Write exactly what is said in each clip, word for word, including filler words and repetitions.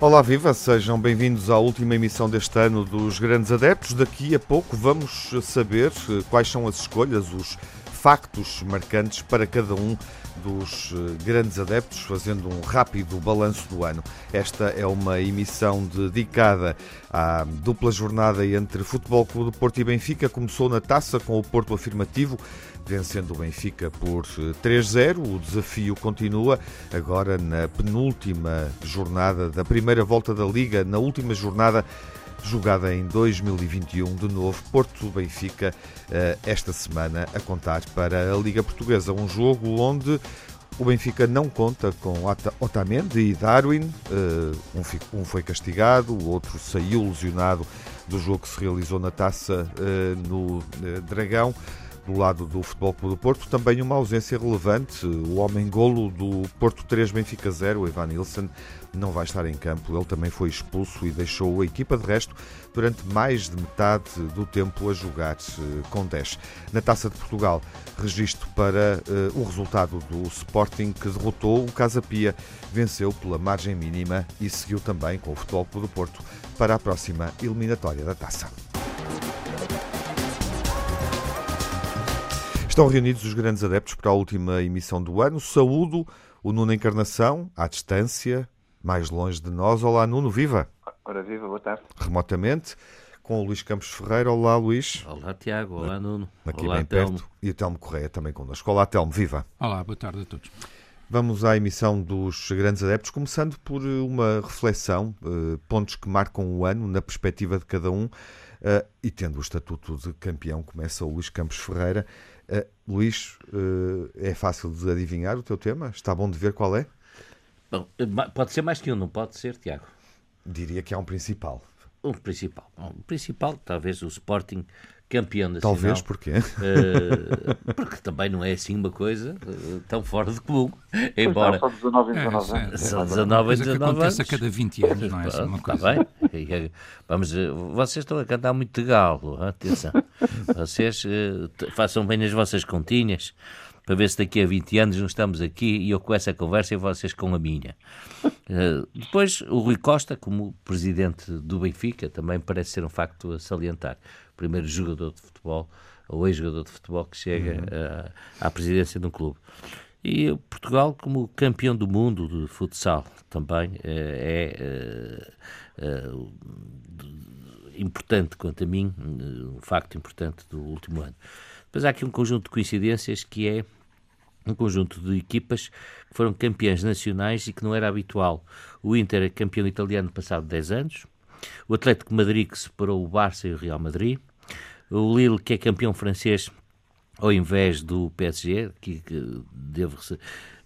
Olá viva, sejam bem-vindos à última emissão deste ano dos Grandes Adeptos. Daqui a pouco vamos saber quais são as escolhas, os factos marcantes para cada um dos Grandes Adeptos, fazendo um rápido balanço do ano. Esta é uma emissão dedicada à dupla jornada entre Futebol Clube do Porto e Benfica. Começou na taça com o Porto afirmativo, vencendo o Benfica por três a zero. O desafio continua agora na penúltima jornada da primeira volta da Liga, na última jornada jogada em dois mil e vinte e um, de novo Porto-Benfica, esta semana a contar para a Liga Portuguesa. Um jogo onde o Benfica não conta com Otamendi e Darwin. Um foi castigado, o outro saiu lesionado do jogo que se realizou na taça no Dragão. Do lado do Futebol Clube do Porto, também uma ausência relevante. O homem-golo do Porto três, Benfica zero, Evanilson, não vai estar em campo. Ele também foi expulso e deixou a equipa, de resto, durante mais de metade do tempo a jogar com dez. Na Taça de Portugal, registro para uh, o resultado do Sporting, que derrotou o Casa Pia, venceu pela margem mínima e seguiu também com o Futebol Clube do Porto para a próxima eliminatória da Taça. Estão reunidos os Grandes Adeptos para a última emissão do ano. Saúdo o Nuno Encarnação, à distância, mais longe de nós. Olá Nuno, viva! Ora viva, boa tarde. Remotamente, com o Luís Campos Ferreira. Olá Luís. Olá Tiago, olá Nuno. Aqui olá, bem Telmo. Perto. E o Telmo Correia também connosco. Olá Telmo, viva! Olá, boa tarde a todos. Vamos à emissão dos Grandes Adeptos, começando por uma reflexão, pontos que marcam o ano na perspectiva de cada um. Uh, e tendo o estatuto de campeão, começa o Luís Campos Ferreira. Uh, Luís, uh, é fácil de adivinhar o teu tema? Está bom de ver qual é? Bom, pode ser mais que um, não pode ser, Tiago? Diria que há um principal. Um principal. Um principal, talvez o Sporting campeão nacional. Talvez, porquê? Uh, porque também não é assim uma coisa uh, tão fora de comum. Embora... Só dezanove em dezanove anos. Só dezenove em dezenove anos. Acontece a cada vinte anos, não é assim uma coisa. Está bem. Vamos, vocês estão a cantar muito de galo, atenção. Vocês uh, façam bem as vossas continhas, para ver se daqui a vinte anos não estamos aqui e eu com essa conversa e vocês com a minha. Uh, depois, o Rui Costa, como presidente do Benfica, também parece ser um facto a salientar. Primeiro jogador de futebol, ou ex-jogador de futebol, que chega uhum. a, à presidência de um clube. E Portugal, como campeão do mundo de futsal, também é, é, é importante, quanto a mim, um facto importante do último ano. Depois há aqui um conjunto de coincidências que é um conjunto de equipas que foram campeãs nacionais e que não era habitual. O Inter é campeão italiano passado dez anos, o Atlético de Madrid que separou o Barça e o Real Madrid, o Lille que é campeão francês ao invés do P S G, que, que devo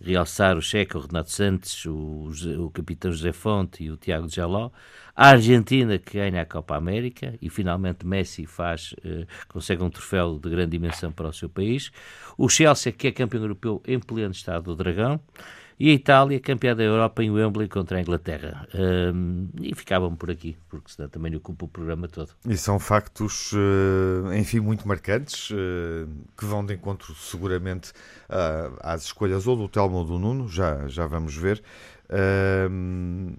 realçar o Checo, o Renato Santos, o, o capitão José Fonte e o Tiago Jaló, a Argentina que ganha a Copa América e finalmente Messi faz, eh, consegue um troféu de grande dimensão para o seu país, o Chelsea que é campeão europeu em pleno estado do Dragão, e a Itália, campeã da Europa em Wembley contra a Inglaterra. Um, e ficavam por aqui, porque senão também ocupa o programa todo. E são factos, enfim, muito marcantes, que vão de encontro seguramente às escolhas ou do Telmo ou do Nuno, já, já vamos ver, um,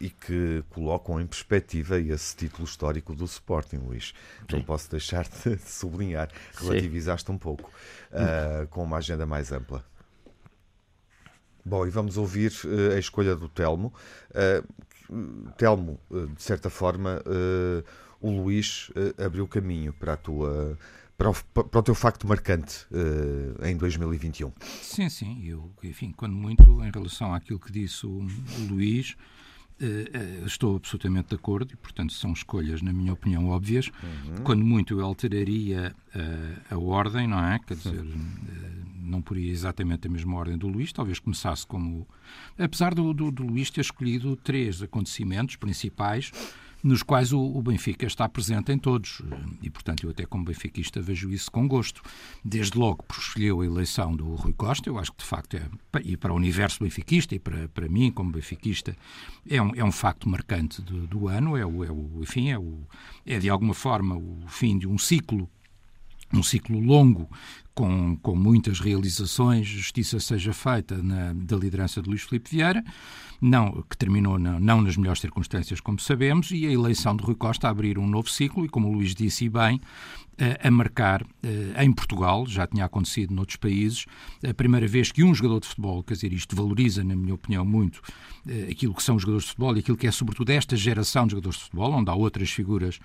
e que colocam em perspectiva esse título histórico do Sporting, Luís. Sim. Não posso deixar de sublinhar, relativizaste um pouco, uh, com uma agenda mais ampla. Bom, e vamos ouvir uh, a escolha do Telmo. Uh, Telmo, uh, de certa forma, uh, o Luís uh, abriu caminho para, a tua, para, o, para o teu facto marcante uh, em dois mil e vinte e um. Sim, sim. Eu, enfim, quando muito, em relação àquilo que disse o, o Luís, uh, uh, estou absolutamente de acordo e, portanto, são escolhas, na minha opinião, óbvias. Uhum. Quando muito eu alteraria uh, a ordem, não é? Quer dizer... Uh, não poria exatamente a mesma ordem do Luís, talvez começasse como... Apesar do, do, do Luís ter escolhido três acontecimentos principais nos quais o, o Benfica está presente em todos. E, portanto, eu até como benfiquista vejo isso com gosto. Desde logo, porque escolheu a eleição do Rui Costa, eu acho que, de facto, é, e para o universo benfiquista e para, para mim, como benfiquista, é um, é um facto marcante do, do ano. É, o, é, o, enfim, é, o, é, de alguma forma, o fim de um ciclo, um ciclo longo, com, com muitas realizações, justiça seja feita na, da liderança de Luís Filipe Vieira, não, que terminou não, não nas melhores circunstâncias, como sabemos, e a eleição de Rui Costa a abrir um novo ciclo e, como o Luís disse bem, a marcar em Portugal, já tinha acontecido noutros países, a primeira vez que um jogador de futebol, quer dizer, isto valoriza, na minha opinião, muito aquilo que são os jogadores de futebol e aquilo que é sobretudo esta geração de jogadores de futebol, onde há outras figuras,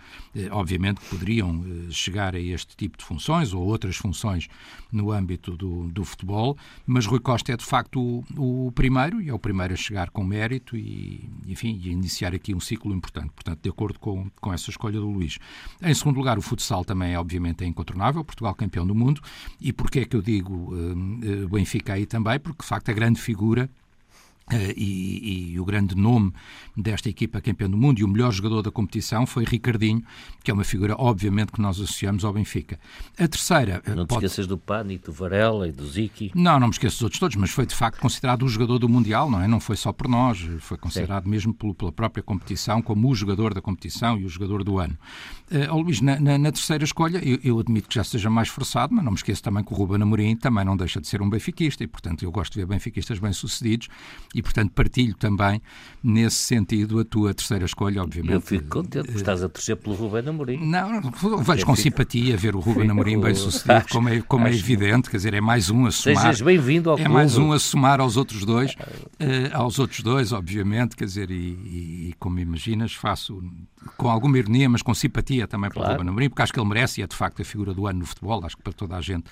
obviamente, que poderiam chegar a este tipo de funções ou outras funções no âmbito do, do futebol, mas Rui Costa é de facto o, o primeiro e é o primeiro a chegar com mérito e, enfim, e iniciar aqui um ciclo importante, portanto, de acordo com, com essa escolha do Luís. Em segundo lugar, o futsal também é obviamente é incontornável, Portugal campeão do mundo, e porque é que eu digo uh, uh, Benfica aí também, porque de facto a grande figura uh, e, e o grande nome desta equipa campeão do mundo e o melhor jogador da competição foi Ricardinho, que é uma figura obviamente que nós associamos ao Benfica. A terceira... Uh, não te pode... esqueças do Pani, do Varela e do Ziki? Não, não me esqueço dos outros todos, mas foi de facto considerado o jogador do Mundial, não é? Não foi só por nós, foi considerado Sim. mesmo pelo, pela própria competição como o jogador da competição e o jogador do ano. Uh, oh, Luís, na, na, na terceira escolha, eu, eu admito que já seja mais forçado, mas não me esqueço também que o Ruben Amorim também não deixa de ser um benfiquista e, portanto, eu gosto de ver benfiquistas bem-sucedidos e, portanto, partilho também, nesse sentido, a tua terceira escolha, obviamente. Eu fico contente, porque estás a torcer pelo Ruben Amorim. Não, não vais com simpatia ver o Ruben Amorim bem-sucedido, como é, como é evidente, quer dizer, é mais um a somar. Sejas bem-vindo ao clube. É mais um a somar aos outros dois, uh, aos outros dois, obviamente, quer dizer, e, e como imaginas, faço com alguma ironia, mas com simpatia também para o Ruben Amorim, porque acho que ele merece e é de facto a figura do ano no futebol, acho que para toda a gente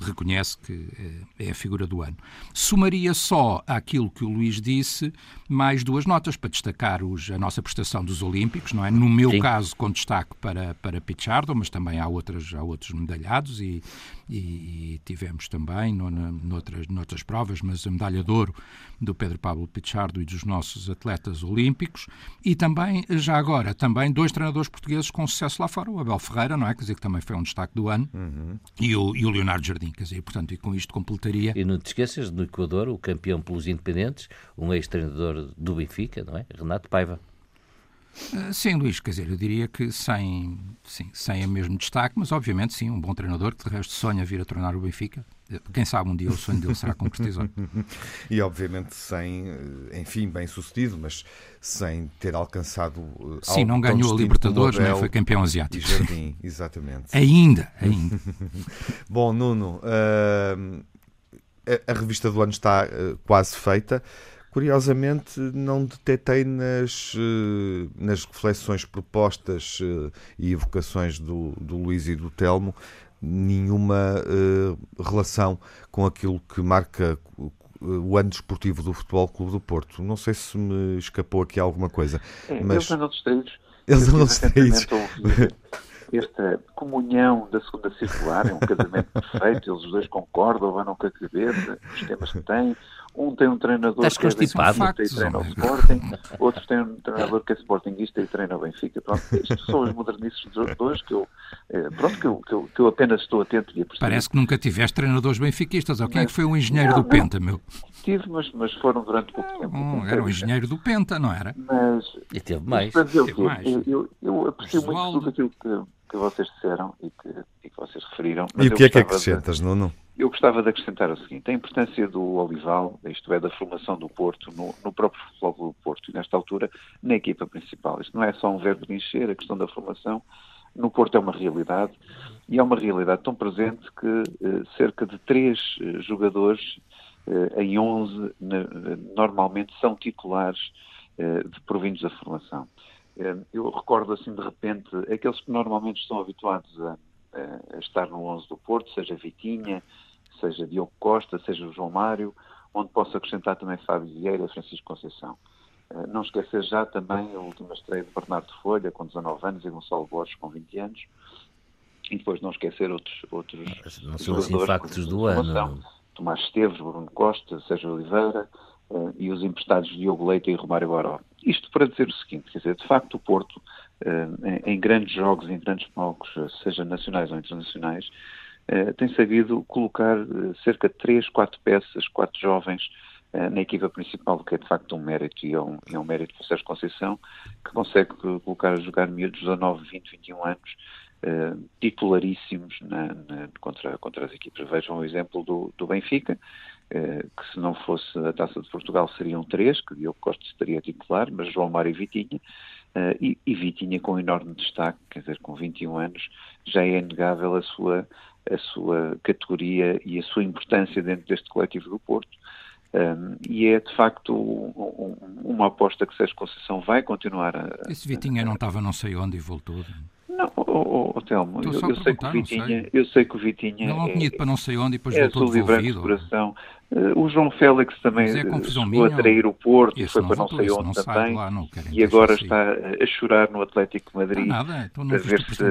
reconhece que é a figura do ano. Somaria só àquilo que o Luís disse, mais duas notas para destacar os, a nossa prestação dos Olímpicos, não é? No meu Sim. caso, com destaque para, para Pichardo, mas também há, outras, há outros medalhados e, e, e tivemos também no, na, noutras, noutras provas, mas a medalha de ouro do Pedro Pablo Pichardo e dos nossos atletas olímpicos e também, já agora, também dois treinadores portugueses com sucesso lá fora, o Abel Ferreira, não é? Quer dizer que também foi um destaque do ano uhum. e, o, e o Leonardo Jardim. Quer dizer, portanto, e com isto completaria... E não te esqueças, no Equador, o campeão pelos independentes, um ex-treinador do Benfica, não é? Renato Paiva. Uh, sim, Luís, quer dizer, eu diria que sem, sim, sem o mesmo destaque, mas obviamente sim, um bom treinador que de resto sonha vir a tornar o Benfica. Quem sabe um dia o sonho dele será concretizado. E obviamente sem, enfim, bem sucedido, mas sem ter alcançado algo. Sim, não ganhou a Libertadores, nem foi campeão asiático. E Jardim, exatamente. Ainda, ainda. Bom, Nuno, uh, a, a revista do ano está uh, quase feita. Curiosamente, não detetei nas, nas reflexões propostas e evocações do, do Luís e do Telmo nenhuma uh, relação com aquilo que marca o ano desportivo do Futebol Clube do Porto. Não sei se me escapou aqui alguma coisa. É, mas... Eles andam distraídos. Eles andam distraídos. Esta comunhão da segunda circular é um casamento perfeito, eles os dois concordam, vão com a cabeça, os temas que têm. Um tem um treinador que é benfiquista e treina o Sporting, outro tem um treinador que é sportinguista e treina o Benfica. Pronto, isto são os modernices de hoje que eu, pronto, que eu, que eu, que eu apenas estou atento e aprecio. Parece que nunca tiveste treinadores benfiquistas, ou quem é que foi um engenheiro não, do Penta, meu? Tive, mas, mas foram durante pouco tempo. Hum, era o um engenheiro do Penta, não era? Mas, e teve mais. Mas eu, teve eu, mais. Eu, eu, eu aprecio Visual... muito tudo aquilo que... que vocês disseram e que, e que vocês referiram. Mas e o que é que acrescentas, de, Nuno? Eu gostava de acrescentar o seguinte, a importância do Olival, isto é, da formação do Porto, no, no próprio Futebol do Porto, e nesta altura, na equipa principal. Isto não é só um verbo de encher, a questão da formação no Porto é uma realidade, e é uma realidade tão presente que eh, cerca de três eh, jogadores eh, em onze, na, normalmente, são titulares eh, de provindos da formação. Eu recordo, assim, de repente, aqueles que normalmente estão habituados a, a estar no onze do Porto, seja Vitinha, seja Diogo Costa, seja João Mário, onde posso acrescentar também Fábio Vieira, Francisco Conceição. Não esquecer já também a última estreia de Bernardo Folha, com dezanove anos, e Gonçalo Borges, com vinte anos. E depois não esquecer outros, outros não são assim factos do ano. Tomás Esteves, Bruno Costa, Sérgio Oliveira... Uh, e os emprestados de Diogo Leite e Romário Baró. Isto para dizer o seguinte, quer dizer, de facto o Porto, uh, em, em grandes jogos, em grandes palcos, seja nacionais ou internacionais, uh, tem sabido colocar uh, cerca de três, quatro peças, quatro jovens uh, na equipa principal, o que é de facto um mérito, e é um, é um mérito do Sérgio Conceição, que consegue colocar a jogar miúdos de dezanove, vinte, vinte e um anos, uh, titularíssimos na, na, contra, contra as equipas. Vejam o exemplo do, do Benfica, uh, que se não fosse a Taça de Portugal seriam três, que Diogo Costa estaria titular, mas João Mário e Vitinha, uh, e, e Vitinha com enorme destaque, quer dizer, com vinte e um anos, já é inegável a sua, a sua categoria e a sua importância dentro deste coletivo do Porto. Um, e é, de facto, um, um, uma aposta que Sérgio Conceição vai continuar a... Esse Vitinha não estava não sei onde e voltou? Não, oh, oh, Telmo, eu, eu, sei que o Vitinha, sei. eu sei que o Vitinha... Ele não tinha ido para não sei onde e depois é voltou devolvido. Coração. Ou... O João Félix também é chegou a trair o Porto, foi para não sei onde também, lá, não e agora está a chorar no Atlético de Madrid não, nada, então não para, ver se,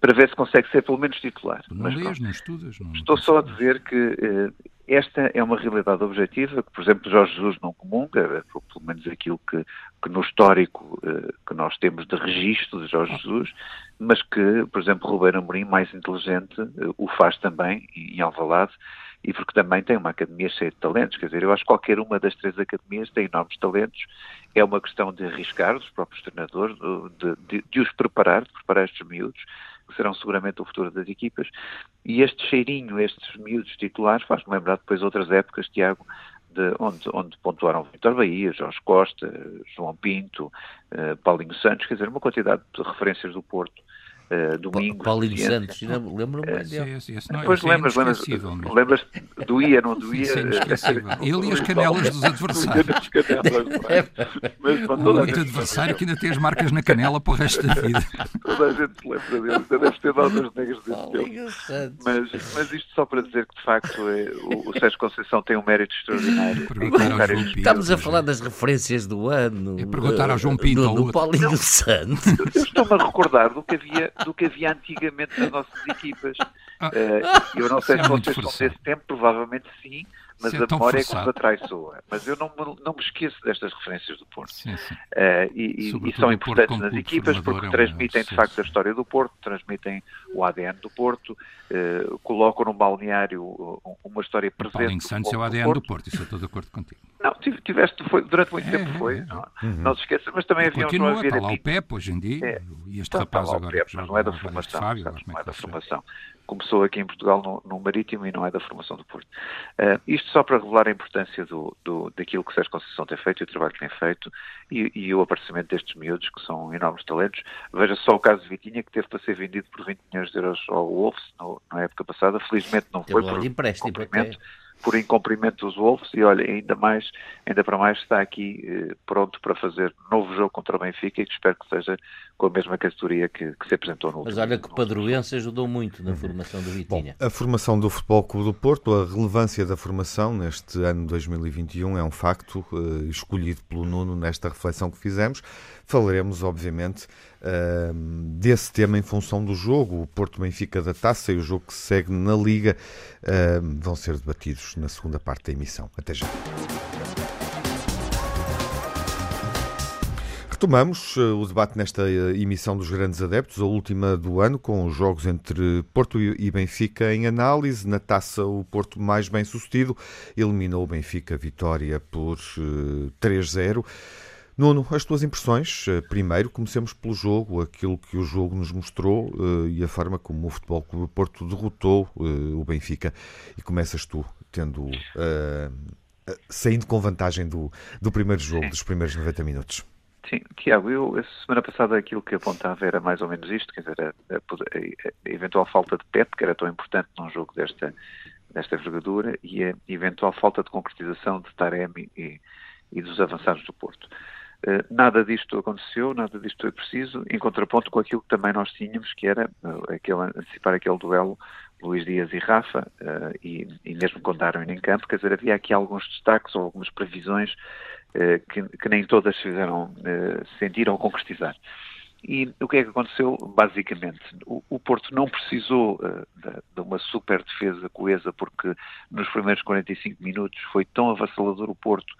para ver se consegue ser pelo menos titular. Não Mas, lês, não estudas. Não, estou não só a dizer que... Esta é uma realidade objetiva que, por exemplo, Jorge Jesus não comunga, pelo menos aquilo que, que no histórico eh, que nós temos de registro de Jorge Jesus, mas que, por exemplo, Ruben Amorim, mais inteligente, eh, o faz também em Alvalade, e porque também tem uma academia cheia de talentos. Quer dizer, eu acho que qualquer uma das três academias tem enormes talentos. É uma questão de arriscar dos próprios treinadores, de, de, de os preparar, de preparar estes miúdos, que serão seguramente o futuro das equipas, e este cheirinho, estes miúdos titulares, faz-me lembrar depois outras épocas, Tiago, de onde, onde pontuaram Vitor Bahia, Jorge Costa, João Pinto, eh, Paulinho Santos, quer dizer, uma quantidade de referências do Porto. Uh, Domingos, Paulinho Santos, lembro-me bem dele. Depois lembras, lembras, lembras doía, não doía? Sim, ele e as canelas dos adversários. Mas, mas, o outro adversário que ainda tem as marcas na canela para o resto da vida. Toda a gente se lembra dele, ainda deve ter notas negras desse tempo. Mas, mas isto só para dizer que, de facto, é, o, o Sérgio Conceição tem um mérito extraordinário. Pinto, estamos a falar das referências do ano. É perguntar ao João Pinto, do, do Paulinho Santos. Estou-me a recordar do que havia do que havia antigamente nas nossas equipas. Ah, uh, eu não sei se é vocês estão desse tempo, provavelmente sim, mas é a memória forçado. É que nos atraiçoa. Mas eu não me, não me esqueço destas referências do Porto. Sim, sim. Uh, e, e são importantes nas equipas porque transmitem, é um... de facto, sim, sim. a história do Porto, transmitem o A D N do Porto, uh, colocam no balneário uma história presente. Paulinho Santos é o A D N do Porto, do Porto. Isso eu estou de acordo contigo. Não, tiveste, foi, durante muito é, tempo foi, é, não, uhum. não se esqueça, mas também havia... Continua, está lá o Pepe hoje em dia, é. E este não, rapaz agora... Pepe, mas não é da formação, Fábio, sabes, não é da formação. Começou aqui em Portugal no, no Marítimo e não é da formação do Porto. Uh, isto só para revelar a importância do, do, daquilo que Sérgio Conceição tem feito e o trabalho que tem feito e, e o aparecimento destes miúdos, que são enormes talentos. Veja só o caso de Vitinha, que teve para ser vendido por vinte milhões de euros ao Wolves no, na época passada. Felizmente não foi por cumprimento. por incumprimento dos Wolves, e olha, ainda mais, ainda para mais, está aqui eh, pronto para fazer novo jogo contra o Benfica e que espero que seja com a mesma categoria que, que se apresentou no último. Mas olha que Padroense ajudou muito na uhum. formação do Vitinha. Bom, a formação do Futebol Clube do Porto, a relevância da formação neste ano dois mil e vinte e um é um facto eh, escolhido pelo Nuno nesta reflexão que fizemos. Falaremos, obviamente, eh, desse tema em função do jogo, o Porto-Benfica da Taça e o jogo que se segue na Liga eh, vão ser debatidos na segunda parte da emissão. Até já. Retomamos o debate nesta emissão dos Grandes Adeptos, a última do ano, com os jogos entre Porto e Benfica em análise. Na Taça, o Porto mais bem sucedido eliminou o Benfica, vitória por três a zero. Nuno, as tuas impressões? Primeiro, comecemos pelo jogo, aquilo que o jogo nos mostrou e a forma como o Futebol Clube do Porto derrotou o Benfica. E começas tu, tendo uh, saindo com vantagem do, do primeiro jogo, dos primeiros noventa minutos. Sim, Tiago, eu, a semana passada aquilo que apontava era mais ou menos isto, quer dizer, a, a, a eventual falta de Pepe, que era tão importante num jogo desta, desta envergadura, e a eventual falta de concretização de Taremi e, e dos avançados do Porto. Nada disto aconteceu, nada disto foi preciso, em contraponto com aquilo que também nós tínhamos, que era aquele, antecipar aquele duelo Luís Dias e Rafa, uh, e, e mesmo com Darwin em campo, quer dizer, havia aqui alguns destaques ou algumas previsões uh, que, que nem todas se fizeram uh, sentir ou concretizar. E o que é que aconteceu? Basicamente, o, o Porto não precisou uh, de, de uma super defesa coesa, porque nos primeiros quarenta e cinco minutos foi tão avassalador o Porto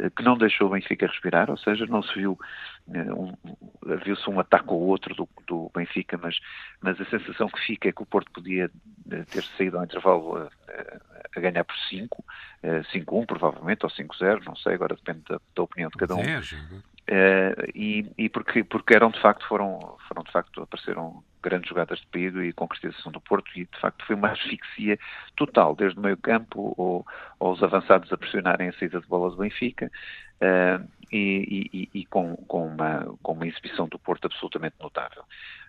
uh, que não deixou o Benfica respirar, ou seja, não se viu, uh, um, viu-se um ataque ou outro do, do Benfica, mas, mas a sensação que fica é que o Porto podia uh, ter saído ao intervalo uh, a ganhar por cinco, cinco a um provavelmente, ou cinco a zero, não sei, agora depende da, da opinião de cada um. Uh, e, e porque, porque eram de facto, foram, foram de facto, apareceram grandes jogadas de perigo e concretização do Porto, e de facto foi uma asfixia total, desde o meio campo ou, ou os avançados a pressionarem a saída de bola do Benfica, uh, e, e, e com, com, uma, com uma exibição do Porto absolutamente notável.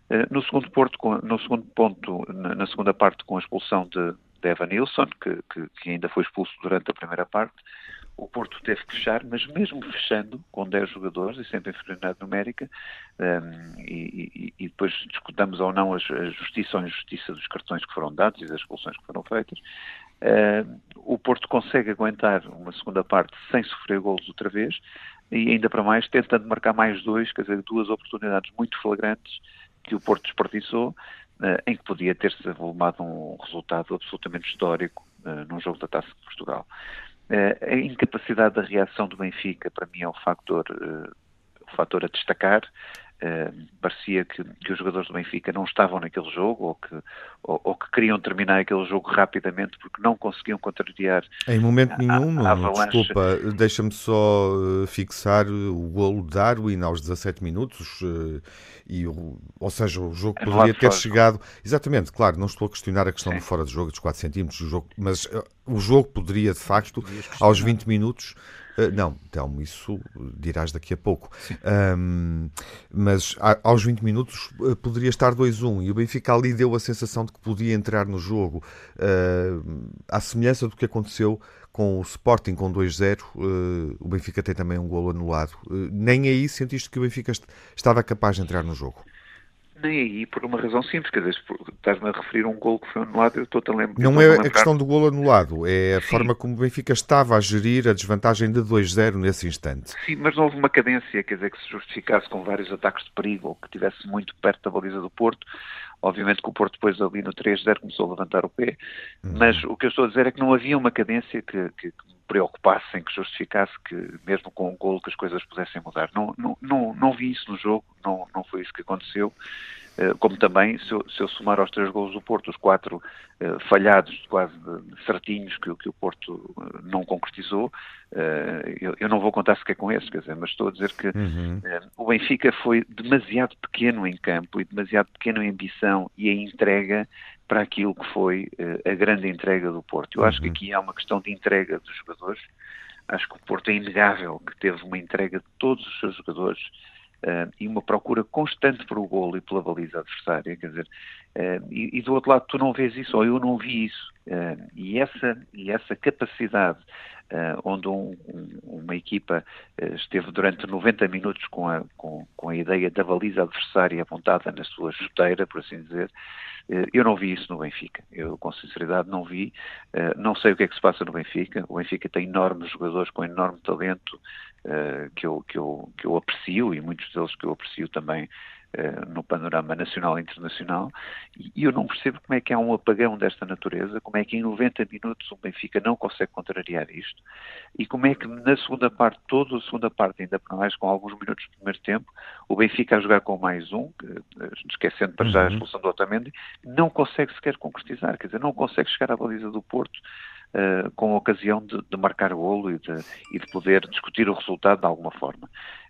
Uh, no, segundo Porto, com, no segundo ponto, na, na segunda parte, com a expulsão de, de Evanilson, que, que, que ainda foi expulso durante a primeira parte, o Porto teve que fechar, mas mesmo fechando, com dez jogadores e sempre em inferioridade numérica, um, e, e, e depois discutamos ou não a justiça ou a injustiça dos cartões que foram dados e das expulsões que foram feitas, um, o Porto consegue aguentar uma segunda parte sem sofrer golos outra vez, e ainda para mais tentando marcar mais dois, quer dizer, duas oportunidades muito flagrantes que o Porto desperdiçou, uh, em que podia ter-se avolumado um resultado absolutamente histórico uh, num jogo da Taça de Portugal. A incapacidade da reação do Benfica, para mim, é um fator, um fator a destacar. Uh, parecia que, que os jogadores do Benfica não estavam naquele jogo, ou que, ou, ou que queriam terminar aquele jogo rapidamente porque não conseguiam contrariar em momento nenhum. A, a avalanche. Desculpa, deixa-me só fixar o golo de Darwin aos dezassete minutos, e, ou seja, o jogo poderia ter chegado, exatamente, claro, não estou a questionar a questão Sim. do fora de jogo, dos quatro centímetros, o jogo, mas o jogo poderia de facto aos vinte minutos. Não, Telmo, isso dirás daqui a pouco. Um, mas aos vinte minutos poderia estar dois a um, e o Benfica ali deu a sensação de que podia entrar no jogo, uh, à semelhança do que aconteceu com o Sporting, com dois a zero. Uh, o Benfica tem também um golo anulado. Uh, nem aí sentiste que o Benfica estava capaz de entrar no jogo? Nem aí, por uma razão simples, quer dizer, estás-me a referir a um golo que foi anulado, eu estou-te a lembrar... Não é a questão do golo anulado, é a Sim. forma como o Benfica estava a gerir a desvantagem de dois a zero nesse instante. Sim, mas não houve uma cadência, quer dizer, que se justificasse com vários ataques de perigo, ou que estivesse muito perto da baliza do Porto. Obviamente que o Porto depois ali no três a zero começou a levantar o pé, uhum. mas o que eu estou a dizer é que não havia uma cadência que, que me preocupasse, em que justificasse que mesmo com um golo que as coisas pudessem mudar. Não, não, não, não vi isso no jogo, não, não foi isso que aconteceu. Como também, se eu, se eu somar aos três golos do Porto, os quatro uh, falhados, quase certinhos, que, que o Porto uh, não concretizou, uh, eu, eu não vou contar sequer com esse, quer dizer, mas estou a dizer que uhum. uh, o Benfica foi demasiado pequeno em campo e demasiado pequeno em ambição e em entrega para aquilo que foi uh, a grande entrega do Porto. Eu uhum. acho que aqui há uma questão de entrega dos jogadores. Acho que o Porto é inegável que teve uma entrega de todos os seus jogadores, Uh, e uma procura constante para o golo e pela baliza adversária, quer dizer, uh, e, e do outro lado tu não vês isso, ou eu não vi isso, uh, e, essa, e essa capacidade, uh, onde um, um, uma equipa uh, esteve durante noventa minutos com a, com, com a ideia da baliza adversária apontada na sua chuteira, por assim dizer, uh, eu não vi isso no Benfica, eu com sinceridade não vi, uh, não sei o que é que se passa no Benfica. O Benfica tem enormes jogadores com enorme talento, Uh, que, eu, que, eu, que eu aprecio, e muitos deles que eu aprecio também uh, no panorama nacional e internacional, e, e eu não percebo como é que há um apagão desta natureza, como é que em noventa minutos o Benfica não consegue contrariar isto, e como é que na segunda parte, toda a segunda parte, ainda para mais com alguns minutos do primeiro tempo, o Benfica a jogar com mais um, que, esquecendo para já a expulsão do Otamendi, não consegue sequer concretizar, quer dizer, não consegue chegar à baliza do Porto, Uh, com a ocasião de, de marcar golo e de, e de poder discutir o resultado de alguma forma.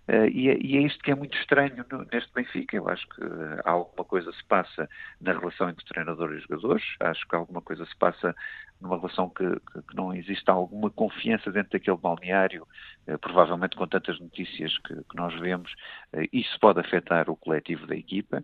Uh, e, é, e é isto que é muito estranho no, neste Benfica. Eu acho que uh, alguma coisa se passa na relação entre treinador e jogadores, acho que alguma coisa se passa numa relação que, que, que não existe alguma confiança dentro daquele balneário, uh, provavelmente com tantas notícias que, que nós vemos, uh, isso pode afetar o coletivo da equipa,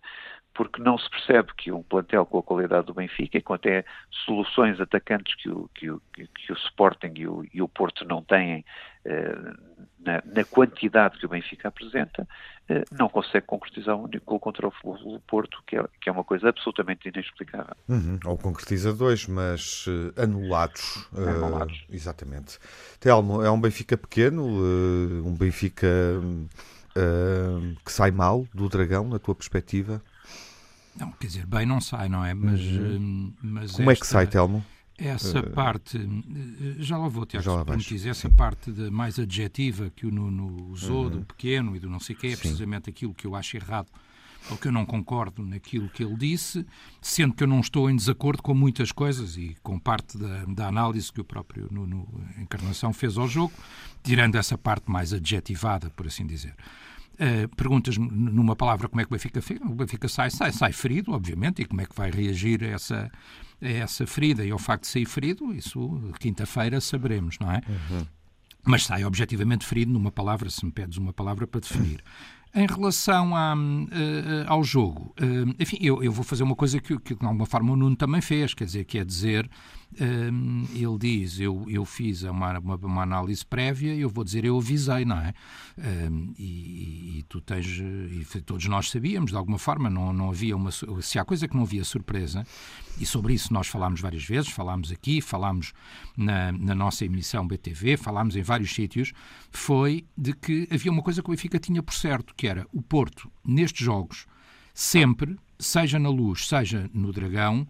porque não se percebe que um plantel com a qualidade do Benfica, e com até soluções atacantes que o, que o, que o Sporting e o, e o Porto não têm, uh, na, na quantidade que o Benfica apresenta, uh, não consegue concretizar um único gol contra o Futebol do Porto, que é, que é uma coisa absolutamente inexplicável. Uhum, ou concretiza dois, mas uh, anulados. Uh, anulados. Exatamente. Telmo, é um Benfica pequeno, uh, um Benfica uh, que sai mal do Dragão, na tua perspectiva? Não, quer dizer, bem não sai, não é? Mas, uhum. mas como esta, é que sai, Telmo? Essa uh, parte, já lá vou, Tiago, se permites, essa Sim. parte de, mais adjetiva que o Nuno usou, uhum. do pequeno e do não sei o que, é Sim. precisamente aquilo que eu acho errado, ou que eu não concordo naquilo que ele disse, sendo que eu não estou em desacordo com muitas coisas e com parte da, da análise que o próprio Nuno Encarnação fez ao jogo, tirando essa parte mais adjetivada, por assim dizer. Uh, perguntas-me numa palavra como é que o Benfica fica. O Benfica sai, sai, sai ferido, obviamente, e como é que vai reagir a essa, a essa ferida e ao facto de sair ferido, isso quinta-feira saberemos, não é? Uhum. Mas sai objetivamente ferido numa palavra, se me pedes uma palavra para definir. Em relação a, uh, ao jogo, uh, enfim, eu, eu vou fazer uma coisa que, que de alguma forma o Nuno também fez, quer dizer, quer dizer, uh, ele diz, eu, eu fiz uma, uma, uma análise prévia, eu vou dizer, eu avisei, não é? Uh, e, e tu tens, e todos nós sabíamos, de alguma forma, não, não havia uma, se há coisa que não havia surpresa, e sobre isso nós falámos várias vezes, falámos aqui, falámos na, na nossa emissão B T V, falámos em vários sítios, foi de que havia uma coisa que o Benfica tinha por certo, que era o Porto, nestes jogos, sempre, seja na Luz, seja no Dragão,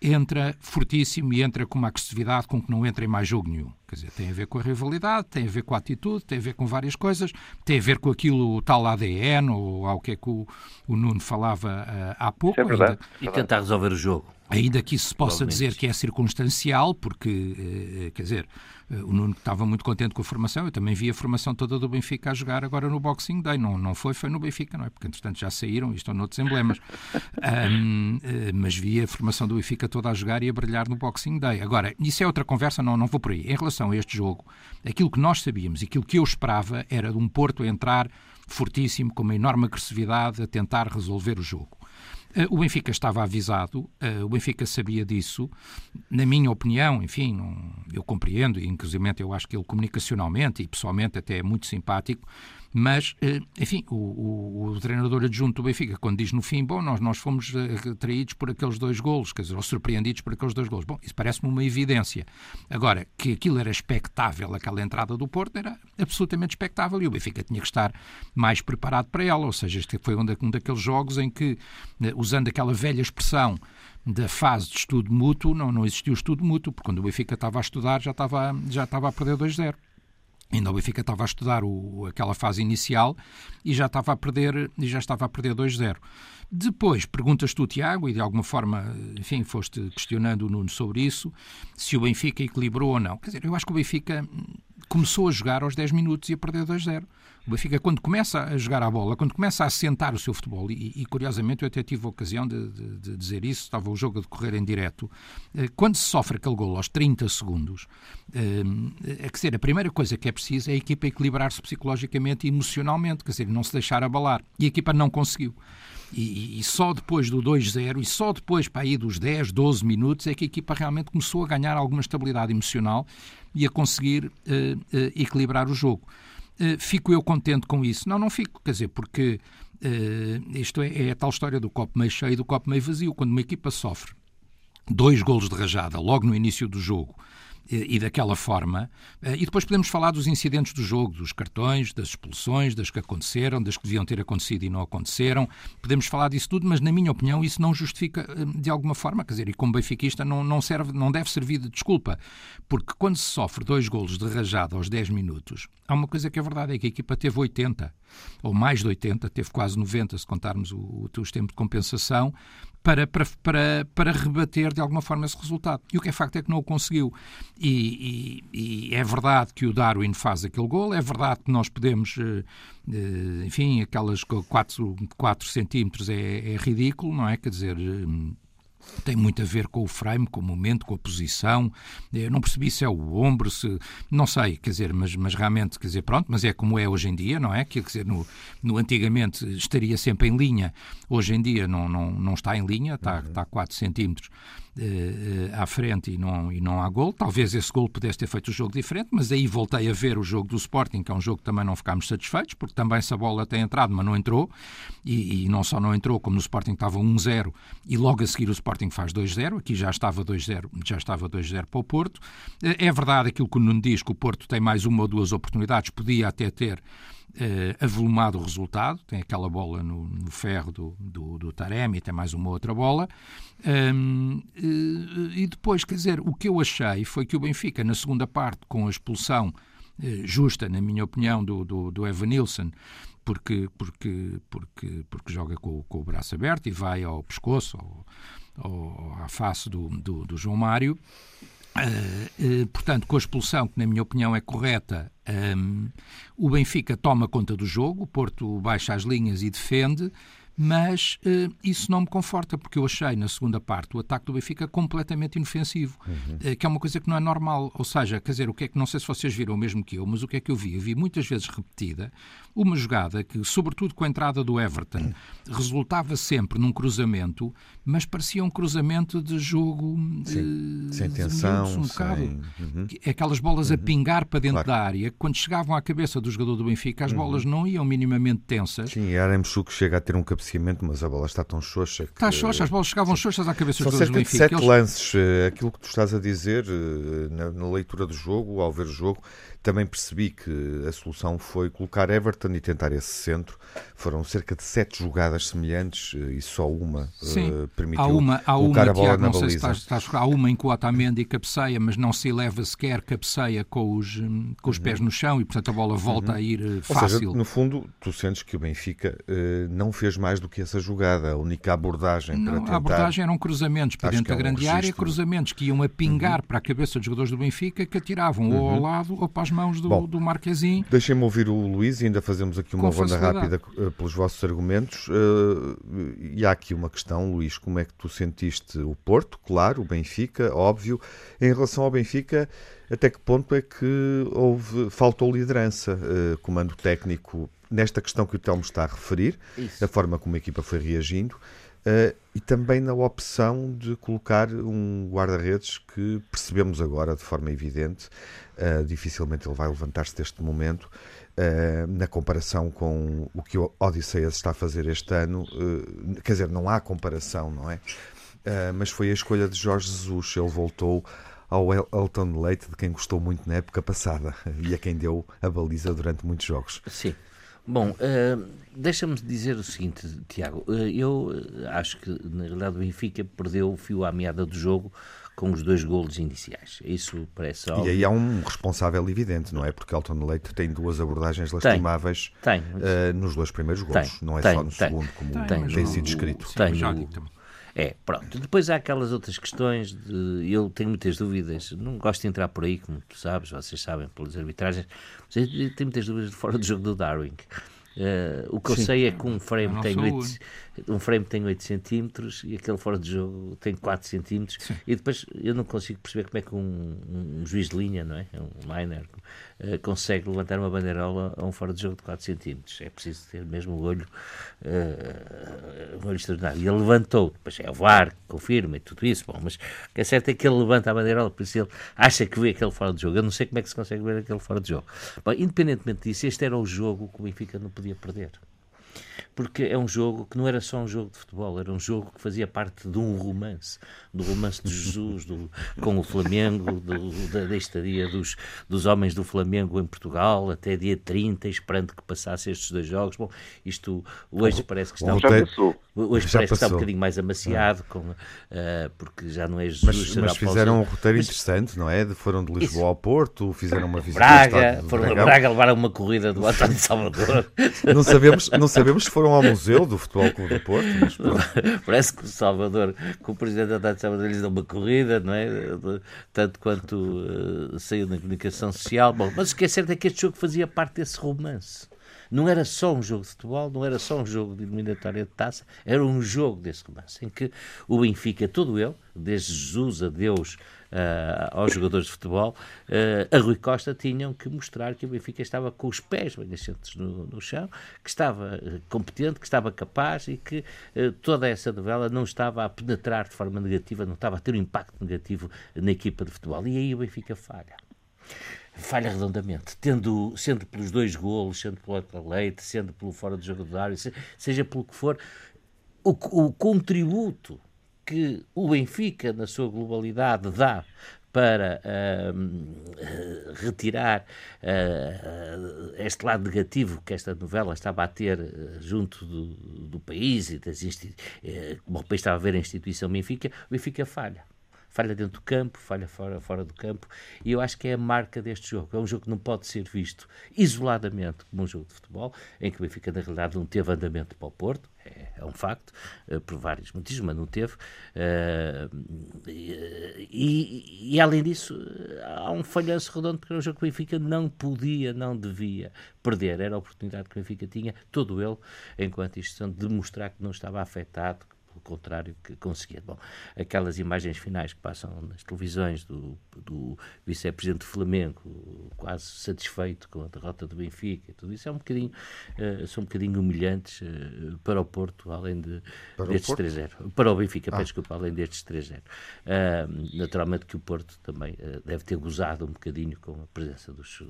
entra fortíssimo e entra com uma agressividade com que não entra em mais jogo nenhum. Quer dizer, tem a ver com a rivalidade, tem a ver com a atitude, tem a ver com várias coisas, tem a ver com aquilo, o tal A D N, ou ao que é que o, o Nuno falava uh, há pouco. É verdade, ainda, é e tentar resolver o jogo. Ainda que isso se possa dizer que é circunstancial, porque, uh, quer dizer, uh, o Nuno estava muito contente com a formação, eu também vi a formação toda do Benfica a jogar agora no Boxing Day, não, não foi, foi no Benfica, não é? Porque, entretanto, já saíram e estão noutros emblemas. um, uh, mas vi a formação do Benfica toda a jogar e a brilhar no Boxing Day. Agora, isso é outra conversa, não, não vou por aí. Em relação a este jogo, aquilo que nós sabíamos, aquilo que eu esperava era de um Porto entrar fortíssimo, com uma enorme agressividade, a tentar resolver o jogo. Uh, o Benfica estava avisado, uh, o Benfica sabia disso, na minha opinião, enfim, não, eu compreendo, e inclusive eu acho que ele comunicacionalmente e pessoalmente até é muito simpático, mas, uh, enfim, o, o, o treinador adjunto do Benfica, quando diz no fim, bom, nós, nós fomos uh, traídos por aqueles dois golos, quer dizer, ou surpreendidos por aqueles dois golos, bom, isso parece-me uma evidência. Agora, que aquilo era expectável, aquela entrada do Porto, era absolutamente expectável, e o Benfica tinha que estar mais preparado para ela, ou seja, este foi um, da, um daqueles jogos em que, uh, usando aquela velha expressão da fase de estudo mútuo, não, não existiu estudo mútuo, porque quando o Benfica estava a estudar já estava, já estava a perder dois zero. Ainda o Benfica estava a estudar o, aquela fase inicial e já estava a perder, e já estava a perder dois zero. Depois, perguntas tu, Tiago, e de alguma forma, enfim, foste questionando o Nuno sobre isso, se o Benfica equilibrou ou não. Quer dizer, eu acho que o Benfica começou a jogar aos dez minutos e a perder dois zero. O Benfica, quando começa a jogar a bola, quando começa a assentar o seu futebol, e, e curiosamente eu até tive a ocasião de, de, de dizer isso, estava o jogo a decorrer em direto, quando se sofre aquele golo aos trinta segundos, é, quer dizer, a primeira coisa que é preciso é a equipa equilibrar-se psicologicamente e emocionalmente, quer dizer, não se deixar abalar. E a equipa não conseguiu. E, e só depois do dois zero, e só depois para aí dos dez, doze minutos, é que a equipa realmente começou a ganhar alguma estabilidade emocional e a conseguir uh, uh, equilibrar o jogo. Uh, fico eu contente com isso? Não, não fico, quer dizer, porque uh, isto é, é a tal história do copo meio cheio e do copo meio vazio. Quando uma equipa sofre dois golos de rajada logo no início do jogo, e daquela forma, e depois podemos falar dos incidentes do jogo, dos cartões, das expulsões, das que aconteceram, das que deviam ter acontecido e não aconteceram, podemos falar disso tudo, mas na minha opinião isso não justifica de alguma forma, quer dizer, e como benfiquista não, não, serve, não deve servir de desculpa, porque quando se sofre dois golos de rajada aos dez minutos, há uma coisa que é verdade, é que a equipa teve oitenta, ou mais de oitenta, teve quase noventa se contarmos o, os tempos de compensação, Para, para, para, para rebater de alguma forma esse resultado. E o que é facto é que não o conseguiu. E, e, e é verdade que o Darwin faz aquele gol, é verdade que nós podemos, enfim, aquelas quatro centímetros é, é ridículo, não é? Quer dizer, tem muito a ver com o frame, com o momento, com a posição. Eu não percebi se é o ombro, se... não sei, quer dizer, mas, mas realmente, quer dizer, pronto, mas é como é hoje em dia, não é? Quer dizer, no, no antigamente estaria sempre em linha, hoje em dia não, não, não está em linha, está, uhum. está a quatro centímetros uh, uh, à frente e não, e não há gol. Talvez esse gol pudesse ter feito o jogo diferente, mas aí voltei a ver o jogo do Sporting, que é um jogo que também não ficámos satisfeitos, porque também se a bola tem entrado, mas não entrou, e, e não só não entrou, como no Sporting estava um zero, e logo a seguir o Sporting Sporting faz dois zero, aqui já estava dois zero, já estava dois zero para o Porto. É verdade aquilo que o Nuno diz, que o Porto tem mais uma ou duas oportunidades, podia até ter uh, avolumado o resultado, tem aquela bola no, no ferro do, do, do Taremi, tem mais uma outra bola, um, e, e depois, quer dizer, o que eu achei foi que o Benfica, na segunda parte, com a expulsão uh, justa, na minha opinião, do, do, do Evanilson, porque, porque, porque, porque joga com, com o braço aberto e vai ao pescoço, ao, Ou à face do, do, do João Mário, Uh, uh, portanto, com a expulsão, que na minha opinião é correta, um, o Benfica toma conta do jogo, o Porto baixa as linhas e defende, mas uh, isso não me conforta, porque eu achei na segunda parte o ataque do Benfica completamente inofensivo, uhum. uh, que é uma coisa que não é normal, ou seja, quer dizer, o que é que, não sei se vocês viram o mesmo que eu, mas o que é que eu vi? Eu vi muitas vezes repetida uma jogada que, sobretudo com a entrada do Everton, resultava sempre num cruzamento, mas parecia um cruzamento de jogo Sim. Uh, sem tensão, um bocado, uhum. aquelas bolas uhum. a pingar para dentro claro. da área, que quando chegavam à cabeça do jogador do Benfica, as uhum. bolas não iam minimamente tensas. Sim, a Aremchu que chega a ter um cabelo mas a bola está tão xoxa que... Está xoxa, as bolas chegavam xoxas à cabeça dos jogadores do Benfica. São cerca de sete lances. Aquilo que tu estás a dizer na, na leitura do jogo, ao ver o jogo, também percebi que a solução foi colocar Everton e tentar esse centro. Foram cerca de sete jogadas semelhantes e só uma Sim. permitiu há uma, há colocar uma, a bola Tiago, na não baliza. Sei se estás, estás, há uma em que o Otamendi cabeceia, mas não se eleva sequer, cabeceia com os, com os pés no chão e, portanto, a bola volta uhum. a ir fácil. Ou seja, no fundo, tu sentes que o Benfica uh, não fez mais do que essa jogada, a única abordagem não, para tentar... A abordagem eram cruzamentos para Acho dentro da é um grande registro. área, cruzamentos que iam a pingar uhum. para a cabeça dos jogadores do Benfica, que atiravam uhum. ou ao lado ou para as mãos do, Bom, do Marquezinho. Deixem-me ouvir o Luís e ainda fazemos aqui uma ronda rápida uh, pelos vossos argumentos. Uh, e há aqui uma questão, Luís, como é que tu sentiste o Porto? Claro, o Benfica, óbvio. Em relação ao Benfica, até que ponto é que houve, faltou liderança, uh, comando técnico, nesta questão que o Telmo está a referir, Isso. a forma como a equipa foi reagindo, uh, e também na opção de colocar um guarda-redes que percebemos agora de forma evidente, uh, dificilmente ele vai levantar-se deste momento, uh, na comparação com o que o Odisseas está a fazer este ano, uh, quer dizer, não há comparação, não é? Uh, mas foi a escolha de Jorge Jesus, ele voltou ao Helton Leite, de quem gostou muito na época passada, e a quem deu a baliza durante muitos jogos. Sim. Bom, uh, deixa-me dizer o seguinte, Tiago, uh, eu acho que na realidade o Benfica perdeu o fio à meada do jogo com os dois golos iniciais, isso parece óbvio. E aí há um responsável evidente, não é? Porque Helton Leite tem duas abordagens lastimáveis tem, tem, uh, nos dois primeiros golos, tem, não é tem, só no tem, segundo tem, como tem, tem sido escrito. Sim, tem, o, é, pronto. Depois há aquelas outras questões, de, eu tenho muitas dúvidas, não gosto de entrar por aí, como tu sabes, vocês sabem, pelas arbitragens, mas eu tenho muitas dúvidas de fora do jogo do Darwin. Uh, o que Sim. eu sei é que um frame, tem oito, um frame tem oito centímetros e aquele fora de jogo tem quatro centímetros Sim. e depois eu não consigo perceber como é que um, um juiz de linha, não é? Um minor, uh, consegue levantar uma bandeirola a um fora de jogo de quatro centímetros É preciso ter mesmo o olho, uh, um olho extraordinário. E ele levantou, depois é o V A R, confirma e tudo isso, bom, mas o que é certo é que ele levanta a bandeirola, por isso ele acha que vê aquele fora de jogo. Eu não sei como é que se consegue ver aquele fora de jogo. Bom, independentemente disso, este era o jogo que o Benfica não podia perder, porque é um jogo que não era só um jogo de futebol, era um jogo que fazia parte de um romance, do romance de Jesus do, com o Flamengo, do, da, da estadia dos, dos homens do Flamengo em Portugal, até dia trinta esperando que passasse estes dois jogos. Bom, isto hoje parece que está um, hoje parece que está um bocadinho mais amaciado, com, uh, porque já não é Jesus. Mas, mas fizeram um roteiro interessante, não é? Foram de Lisboa Isso. ao Porto, fizeram uma visita Braga, foram a Braga, levaram uma corrida do António Salvador. Não sabemos, não sabemos se foram ao museu do Futebol Clube do Porto, mas parece que o Salvador, que o presidente António Salvador lhes deu uma corrida, não é? Tanto quanto uh, saiu na comunicação social. Bom, mas o que é certo é que este jogo fazia parte desse romance. Não era só um jogo de futebol, não era só um jogo de eliminatória de taça, era um jogo desse romance, em que o Benfica, todo ele, desde Jesus a Deus, Uh, aos jogadores de futebol, uh, a Rui Costa, tinham que mostrar que o Benfica estava com os pés bem assentes no, no chão, que estava uh, competente, que estava capaz e que uh, toda essa novela não estava a penetrar de forma negativa, não estava a ter um impacto negativo na equipa de futebol. E aí o Benfica falha. Falha redondamente, tendo, sendo pelos dois golos, sendo pelo Helton Leite, sendo pelo fora do jogo do área, se, seja pelo que for, o, o contributo que o Benfica, na sua globalidade, dá para uh, retirar uh, este lado negativo que esta novela estava a ter junto do, do país e das instituições, uh, como o país estava a ver a instituição Benfica, o Benfica falha. falha dentro do campo, falha fora, fora do campo, e eu acho que é a marca deste jogo. É um jogo que não pode ser visto isoladamente como um jogo de futebol, em que o Benfica na realidade não teve andamento para o Porto, é, é um facto, uh, por vários motivos, mas não teve, uh, e, e além disso há um falhanço redondo, porque era um jogo que o Benfica não podia, não devia perder, era a oportunidade que o Benfica tinha, todo ele, enquanto isto, de mostrar que não estava afetado, pelo contrário, que conseguia. Bom, aquelas imagens finais que passam nas televisões do, do vice-presidente do Flamengo, quase satisfeito com a derrota do Benfica e tudo isso, é um bocadinho, uh, são um bocadinho humilhantes uh, para o Porto, além de, destes três a zero. Para o Benfica, ah. peço desculpa, além destes três a zero. Uh, naturalmente que o Porto também uh, deve ter gozado um bocadinho com a presença dos,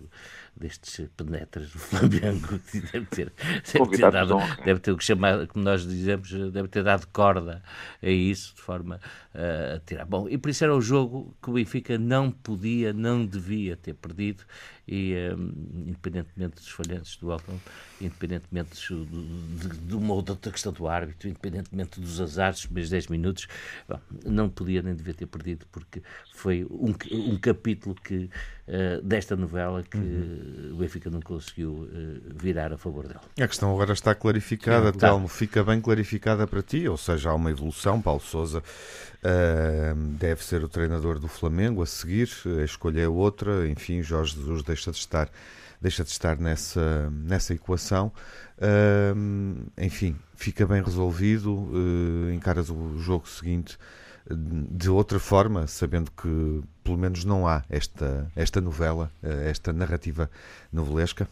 destes penetras do Flamengo, que deve ter, deve ter dado, deve ter o que chamar, como nós dizemos, deve ter dado corda a isso, de forma uh, a tirar. Bom, e por isso era o jogo que o Benfica não podia, não devia ter perdido, e um, independentemente dos falhanços do Helton, independentemente do, de, de uma ou de outra questão do árbitro, independentemente dos azares dos primeiros dez minutos, bom, não podia nem devia ter perdido, porque foi um, um capítulo que, uh, desta novela que uhum. o Benfica não conseguiu uh, virar a favor dela. A questão agora está clarificada, Telmo, fica bem clarificada para ti, ou seja, há uma evolução, Paulo Sousa uh, deve ser o treinador do Flamengo a seguir, a escolha é outra, enfim, Jorge Jesus deixa de estar, deixa de estar nessa, nessa equação. Uh, enfim, fica bem resolvido, uh, encaras o jogo seguinte de outra forma, sabendo que pelo menos não há esta, esta novela, uh, esta narrativa novelesca.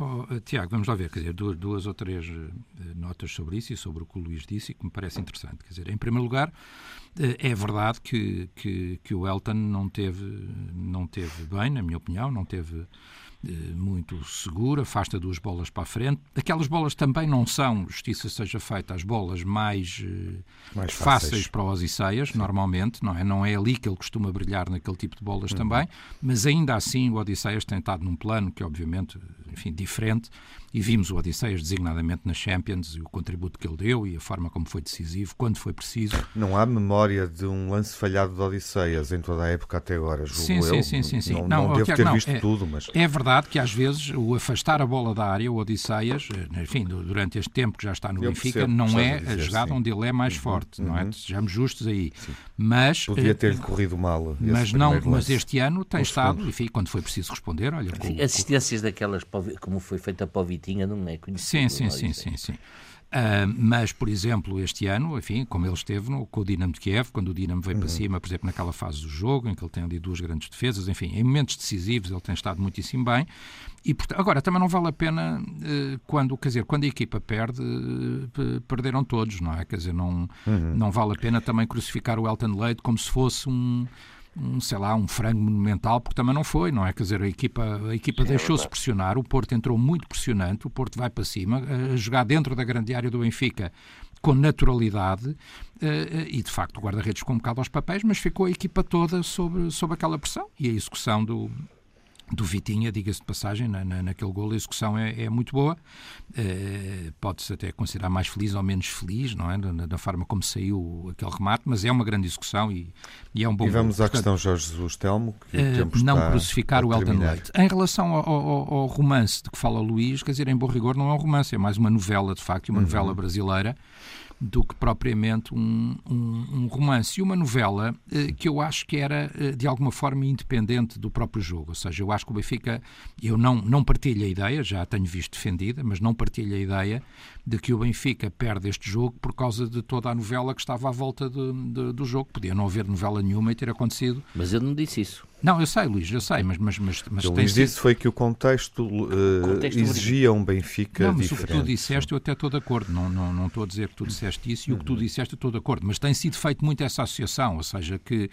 Oh, Tiago, vamos lá ver, quer dizer, duas, duas ou três notas sobre isso e sobre o que o Luís disse e que me parece interessante. Quer dizer, em primeiro lugar, é verdade que, que, que o Helton não teve, não teve bem, na minha opinião, não teve muito seguro, afasta duas bolas para a frente. Aquelas bolas também não são, justiça seja feita, as bolas mais, mais fáceis. fáceis para o Odisseas, normalmente, não é? Não é ali que ele costuma brilhar naquele tipo de bolas uhum. também, mas ainda assim o Odisseas tem estado num plano que obviamente, enfim, diferente, e vimos o Odisseas designadamente na Champions, e o contributo que ele deu e a forma como foi decisivo, quando foi preciso. Não há memória de um lance falhado de Odisseas em toda a época até agora, julgo sim, eu. Sim, sim, sim. Não, não, não devo ter não, visto é, tudo, mas... É verdade que às vezes o afastar a bola da área, o Odisseas, enfim, durante este tempo que já está no eu Benfica, percebo, não é dizer, a jogada sim. onde ele é mais uhum, forte, uhum. não é? Sejamos justos aí. Sim. Mas... Podia ter-lhe corrido mal esse mas não lance. Mas este ano tem estado, enfim, quando foi preciso responder, olha... Com, assistências com... daquelas, como foi feita para o Vitinha, não é conhecido. Sim, sim, sim, sim, sim. Uh, mas, por exemplo, este ano, enfim, como ele esteve no, com o Dinamo de Kiev, quando o Dinamo veio uhum. para cima, por exemplo, naquela fase do jogo, em que ele tem ali duas grandes defesas, enfim, em momentos decisivos ele tem estado muitíssimo bem. E, portanto, agora, também não vale a pena uh, quando, quer dizer, quando a equipa perde, uh, perderam todos, não é? Quer dizer, não, uhum. não vale a pena também crucificar o Helton Leite como se fosse um... Um, sei lá, um frango monumental, porque também não foi, não é? Quer dizer, a equipa, a equipa deixou-se pressionar, o Porto entrou muito pressionante, o Porto vai para cima, a jogar dentro da grande área do Benfica com naturalidade, e de facto o guarda-redes ficou um bocado aos papéis, mas ficou a equipa toda sobre, sobre aquela pressão, e a execução do... do Vitinha, diga-se de passagem, na, na, naquele golo a execução é, é muito boa, uh, pode-se até considerar mais feliz ou menos feliz, não é? Na, na forma como saiu aquele remate, mas é uma grande execução e, e é um bom golo. E vamos golo. à Portanto, questão Jorge Jesus, Telmo, que o tempo uh, não está crucificar o Helton Leite. Em relação ao, ao, ao romance de que fala o Luís, quer dizer, em bom rigor não é um romance, é mais uma novela, de facto, uma uhum. novela brasileira, do que propriamente um, um, um romance. E uma novela eh, que eu acho que era, eh, de alguma forma, independente do próprio jogo. Ou seja, eu acho que o Benfica... Eu não, não partilho a ideia, já a tenho visto defendida, mas não partilho a ideia de que o Benfica perde este jogo por causa de toda a novela que estava à volta de, de, do jogo. Podia não haver novela nenhuma e ter acontecido. Mas eu não disse isso. Não, eu sei, Luís, eu sei, mas... mas, mas, mas o Luís disse foi que o contexto, uh, o contexto exigia um Benfica não, mas diferente. O que tu disseste, eu até estou de acordo, não, não, não estou a dizer que tu disseste isso, e uhum. o que tu disseste eu estou de acordo, mas tem sido feito muito essa associação, ou seja, que,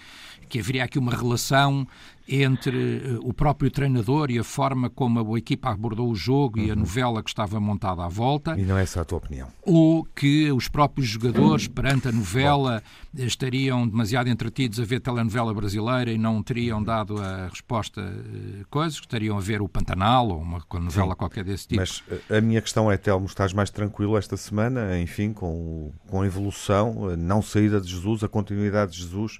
que haveria aqui uma relação entre o próprio treinador e a forma como a equipa abordou o jogo uhum. e a novela que estava montada à volta. E não é essa a tua opinião? Ou que os próprios jogadores, uhum. perante a novela, Bom. estariam demasiado entretidos a ver telenovela brasileira e não teriam dado a resposta a coisas, estariam a ver o Pantanal ou uma novela Sim. qualquer desse tipo. Mas a minha questão é, Telmo, estás mais tranquilo esta semana, enfim, com, com a evolução, a não saída de Jesus, a continuidade de Jesus...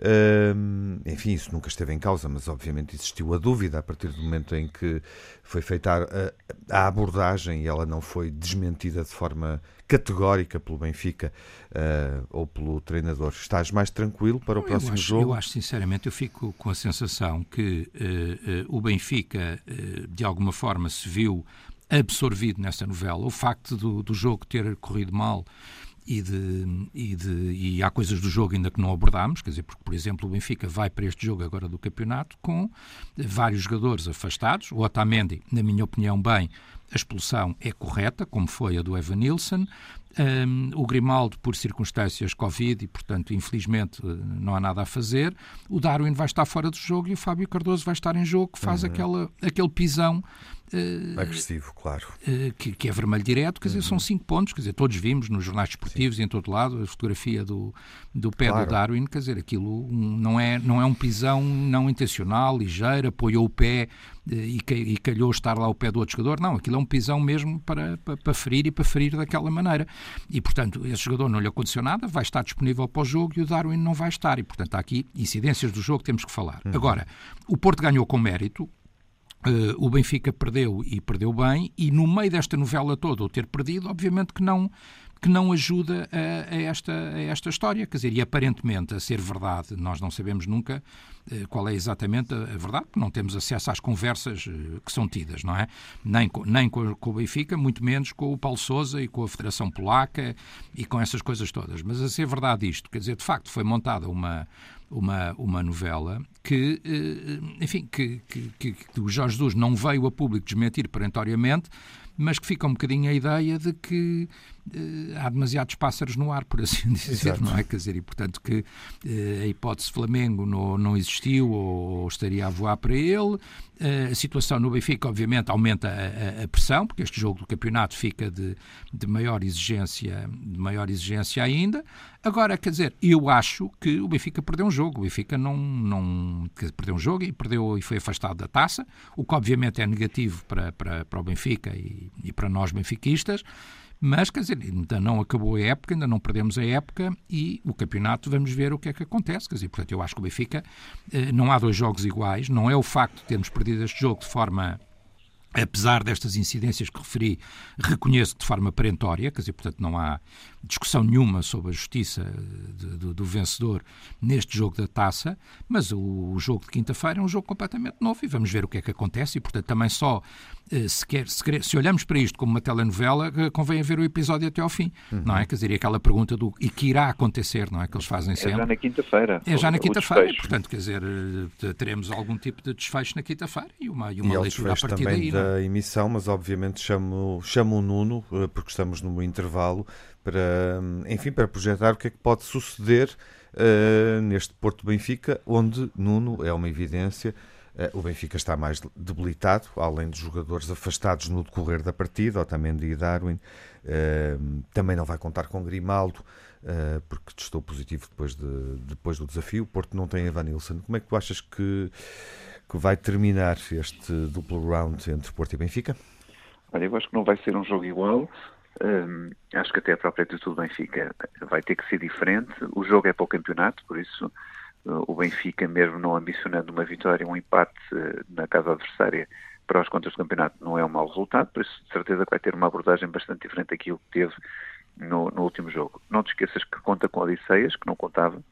Uh, enfim, isso nunca esteve em causa, mas obviamente existiu a dúvida a partir do momento em que foi feita a, a abordagem e ela não foi desmentida de forma categórica pelo Benfica uh, ou pelo treinador. Estás mais tranquilo para o próximo eu acho, jogo? Eu acho, sinceramente, eu fico com a sensação que uh, uh, o Benfica, uh, de alguma forma, se viu absorvido nesta novela. O facto do, do jogo ter corrido mal e, de, e, de, e há coisas do jogo ainda que não abordámos, quer dizer, porque, por exemplo, o Benfica vai para este jogo agora do campeonato com vários jogadores afastados. O Otamendi, na minha opinião, bem, a expulsão é correta, como foi a do Evanilson. Um, o Grimaldo, por circunstâncias Covid e, portanto, infelizmente não há nada a fazer. O Darwin vai estar fora do jogo e o Fábio Cardoso vai estar em jogo, que faz uhum. aquela, aquele pisão uh, agressivo, claro, uh, que, que é vermelho direto, quer uhum. dizer, são cinco pontos, quer dizer, todos vimos nos jornais desportivos Sim. e em todo lado a fotografia do, do pé claro. do Darwin, quer dizer, aquilo não é, não é um pisão não intencional, ligeiro, apoiou o pé uh, e, e calhou estar lá o pé do outro jogador, não, aquilo é um pisão mesmo para, para, para ferir e para ferir daquela maneira. E, portanto, esse jogador não lhe aconteceu nada, vai estar disponível para o jogo e o Darwin não vai estar. E, portanto, há aqui incidências do jogo que temos que falar. Uhum. Agora, o Porto ganhou com mérito, uh, o Benfica perdeu e perdeu bem, e no meio desta novela toda, o ter perdido, obviamente que não... que não ajuda a, a, esta, a esta história, quer dizer, e aparentemente a ser verdade, nós não sabemos nunca eh, qual é exatamente a, a verdade, porque não temos acesso às conversas eh, que são tidas, não é? Nem, co, nem com, com o Benfica, muito menos com o Paulo Sousa e com a Federação Polaca e com essas coisas todas, mas a ser verdade isto, quer dizer, de facto foi montada uma, uma, uma novela que, eh, enfim, que, que, que, que o Jorge Jesus não veio a público desmentir perentoriamente, mas que fica um bocadinho a ideia de que eh, há demasiados pássaros no ar, por assim dizer, Exato. não é? Quer dizer, e portanto que eh, a hipótese Flamengo no, não existiu ou, ou estaria a voar para ele. Uh, a situação no Benfica, obviamente, aumenta a, a, a pressão, porque este jogo do campeonato fica de, de, maior exigência, de maior exigência ainda. Agora, quer dizer, eu acho que o Benfica perdeu um jogo. O Benfica não, não, quer dizer, perdeu um jogo e, perdeu, e foi afastado da taça, o que obviamente é negativo para, para, para o Benfica e e para nós benfiquistas, mas quer dizer, ainda não acabou a época, ainda não perdemos a época e o campeonato vamos ver o que é que acontece, quer dizer, portanto eu acho que o Benfica, não há dois jogos iguais, não é o facto de termos perdido este jogo de forma, apesar destas incidências que referi, reconheço de forma perentória, quer dizer, portanto não há discussão nenhuma sobre a justiça de, do, do vencedor neste jogo da taça, mas o, o jogo de quinta-feira é um jogo completamente novo e vamos ver o que é que acontece e portanto também só se, quer, se, quer, se olhamos para isto como uma telenovela, convém ver o episódio até ao fim, uhum. não é? Quer dizer, aquela pergunta do e que irá acontecer, não é? Que eles fazem é sempre. É já na quinta-feira. É já na quinta-feira, portanto, quer dizer, teremos algum tipo de desfecho na quinta-feira e uma, e uma e leitura a partir daí. Da não? emissão, mas obviamente chamo, chamo o Nuno, porque estamos no intervalo, para, enfim, para projetar o que é que pode suceder uh, neste Porto Benfica, onde Nuno é uma evidência. O Benfica está mais debilitado, além dos jogadores afastados no decorrer da partida, Otamendi e Darwin. Uh, também não vai contar com Grimaldo, uh, porque testou positivo depois, de, depois do desafio. O Porto não tem Evanilson. Como é que tu achas que, que vai terminar este duplo round entre Porto e Benfica? Olha, eu acho que não vai ser um jogo igual. Hum, acho que até a própria atitude do Benfica vai ter que ser diferente. O jogo é para o campeonato, por isso... O Benfica, mesmo não ambicionando uma vitória, um empate na casa adversária para as contas do campeonato não é um mau resultado, por isso de certeza que vai ter uma abordagem bastante diferente daquilo que teve no, no último jogo. Não te esqueças que conta com Odisseas, que não contava,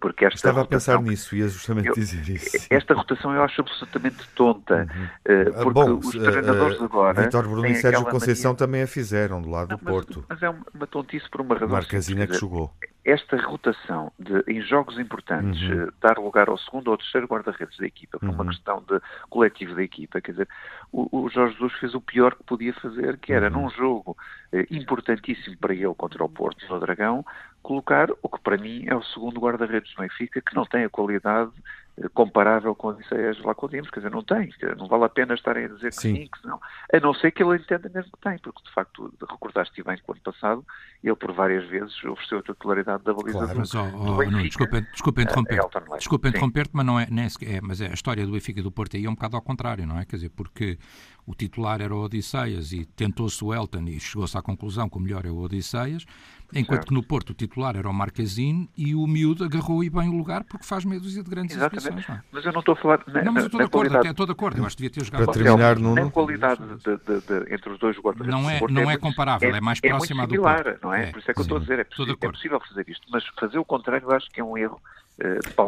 porque esta Estava rotação, a pensar nisso, ia justamente eu, dizer isso. Esta rotação eu acho absolutamente tonta, uhum. porque Bom, os treinadores uh, uh, agora... Vitor Bruno e Sérgio Conceição mania... também a fizeram do lado não, do mas, Porto. Mas é uma tontice por uma razão. Marquezinha que jogou. Esta rotação de, em jogos importantes, uhum. dar lugar ao segundo ou terceiro guarda-redes da equipa, por uhum. uma questão de coletivo da equipa, quer dizer, o, o Jorge Jesus fez o pior que podia fazer, que era, uhum. num jogo eh, importantíssimo para ele contra o Porto do Dragão, colocar o que para mim é o segundo guarda-redes do Benfica, que não tem a qualidade eh, comparável com o Odisseas lá com o Dimas, quer dizer, não tem, quer dizer, não vale a pena estarem a dizer que sim, sim que não, a não ser que ele entenda mesmo que tem, porque de facto, recordaste bem que o ano passado, ele por várias vezes ofereceu a titularidade da baliza claro, mas, oh, oh, Benfica, não, desculpa, desculpa interromper-te, é, é desculpa interromper-te mas, não é, é, mas é, a história do Benfica e do Porto aí é um bocado ao contrário, não é? Quer dizer, porque o titular era o Odisseas e tentou-se o Helton e chegou-se à conclusão que o melhor é o Odisseas, enquanto certo. que no Porto o titular era o Marquezine e o miúdo agarrou e bem o lugar porque faz meia dúzia de grandes exibições. Não? Mas eu não estou a falar... Não, mas eu estou de acordo, até estou de acordo. Eu acho que devia ter jogado... Para terminar, Nuno... Nem qualidade de, de, de, entre os dois jogadores... Não é, não é comparável, é, é mais próxima é muito similar, do Porto. Não é? É, por isso é que sim, eu estou a dizer, é possível, é possível fazer isto, mas fazer o contrário eu acho que é um erro.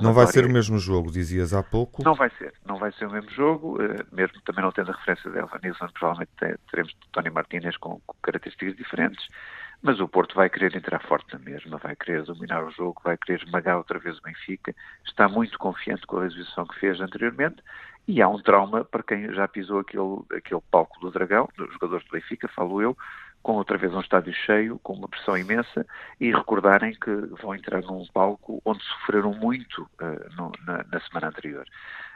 Não vai ser o mesmo jogo, dizias há pouco. Não vai ser, não vai ser o mesmo jogo, mesmo também não tendo a referência de Evanilson, provavelmente teremos Tony Martínez com, com características diferentes, mas o Porto vai querer entrar forte na mesma, vai querer dominar o jogo, vai querer esmagar outra vez o Benfica, está muito confiante com a exibição que fez anteriormente e há um trauma para quem já pisou aquele, aquele palco do Dragão, dos jogadores do Benfica, falo eu, com outra vez um estádio cheio, com uma pressão imensa, e recordarem que vão entrar num palco onde sofreram muito uh, no, na, na semana anterior.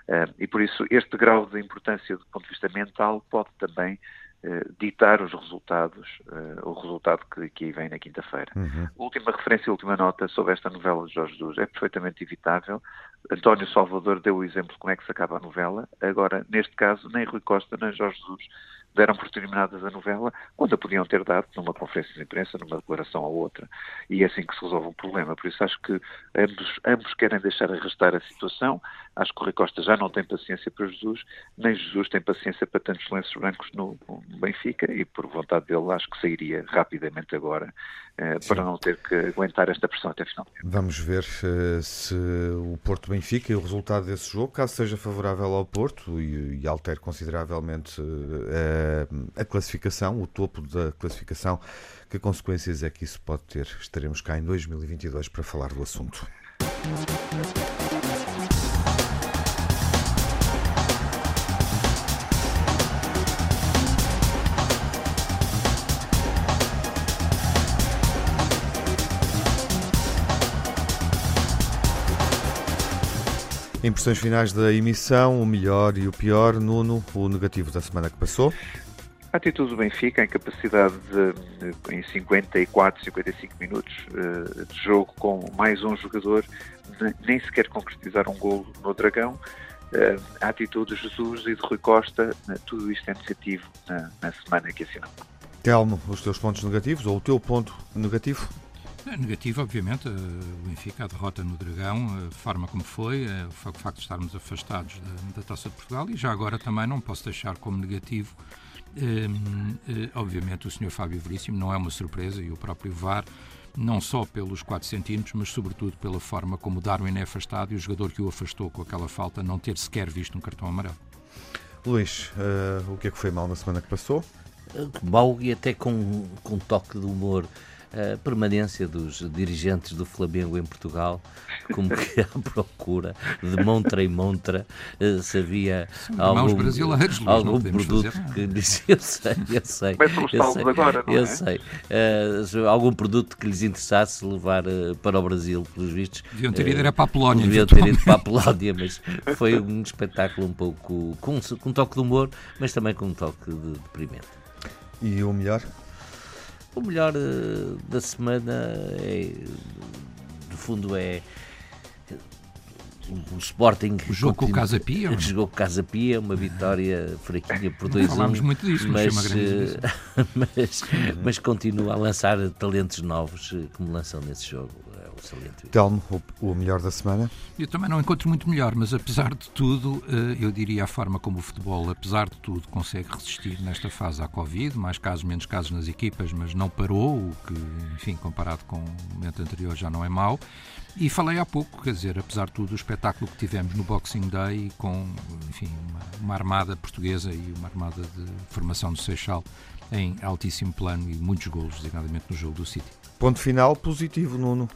Uh, e por isso este grau de importância do ponto de vista mental pode também uh, ditar os resultados, uh, o resultado que, que aí vem na quinta-feira. Uhum. Última referência, última nota sobre esta novela de Jorge Jesus. É perfeitamente evitável. António Salvador deu o exemplo de como é que se acaba a novela. Agora, neste caso, nem Rui Costa, nem Jorge Jesus deram por terminadas a novela, quando a podiam ter dado numa conferência de imprensa, numa declaração ou outra. E é assim que se resolve um problema. Por isso acho que ambos, ambos querem deixar arrastar a situação. Acho que o Rui Costa já não tem paciência para Jesus, nem Jesus tem paciência para tantos lenços brancos no, no Benfica e por vontade dele acho que sairia rapidamente agora eh, para não ter que aguentar esta pressão até final. Vamos ver uh, se o Porto-Benfica e o resultado desse jogo, caso seja favorável ao Porto e, e altere consideravelmente uh, a classificação, o topo da classificação, que consequências é que isso pode ter? Estaremos cá em dois mil e vinte e dois para falar do assunto. Impressões finais da emissão, o melhor e o pior, Nuno, o negativo da semana que passou? A atitude do Benfica, a incapacidade de, em cinquenta e quatro, cinquenta e cinco minutos de jogo com mais um jogador, nem sequer concretizar um golo no Dragão, a atitude de Jesus e de Rui Costa, tudo isto é negativo na, na semana que assinamos. Telmo, os teus pontos negativos, ou o teu ponto negativo? Negativo, obviamente, o Benfica, a derrota no Dragão, a forma como foi, o facto de estarmos afastados da, da Taça de Portugal, e já agora também não posso deixar como negativo, eh, obviamente, o senhor Fábio Veríssimo, não é uma surpresa, e o próprio V A R, não só pelos quatro centímetros, mas sobretudo pela forma como o Darwin é afastado e o jogador que o afastou com aquela falta não ter sequer visto um cartão amarelo. Luís, uh, o que é que foi mal na semana que passou? Mal e até com, com um toque de humor. A permanência dos dirigentes do Flamengo em Portugal, como que à procura de montra em montra, se havia Sim, algum, brasileiros, algum produto que lhes... Eu sei, eu sei. Eu sei, agora, eu é? sei. Uh, algum produto que lhes interessasse levar uh, para o Brasil, pelos vistos. Deviam ter ido uh, era para a Polónia. Deviam ter ido para a Polónia, mas foi um espetáculo um pouco com, com um toque de humor, mas também com um toque de deprimente. E o melhor... O melhor uh, da semana, é, no fundo, é o Sporting. O jogo com o Casa Pia. O jogo com o Casa Pia, uma vitória fraquinha por dois a um. Falámos muito disto, mas, mas, uh, mas, mas continua a lançar talentos novos, como lançam nesse jogo. Telmo, o melhor da semana? Eu também não encontro muito melhor, mas apesar de tudo, eu diria a forma como o futebol, apesar de tudo, consegue resistir nesta fase à Covid, mais casos, menos casos nas equipas, mas não parou, o que, enfim, comparado com o momento anterior já não é mau. E falei há pouco, quer dizer, apesar de tudo, o espetáculo que tivemos no Boxing Day com, enfim, uma, uma armada portuguesa e uma armada de formação do Seixal em altíssimo plano e muitos golos, designadamente no jogo do City. Ponto final positivo, Nuno.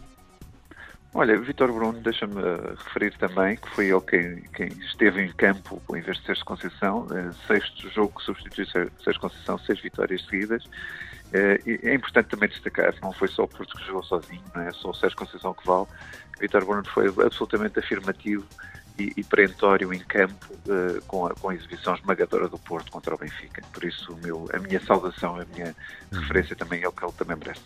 Olha, Vitor Bruno, deixa-me referir também que foi ele quem, quem esteve em campo em vez de Sérgio Conceição, sexto jogo que substituiu Sérgio Conceição, seis vitórias seguidas. É importante também destacar, não foi só o Porto que jogou sozinho, não é só o Sérgio Conceição que vale. Vitor Bruno foi absolutamente afirmativo e, e perentório em campo uh, com, a, com a exibição esmagadora do Porto contra o Benfica. Por isso o meu, a minha saudação, a minha referência também é o que ele também merece.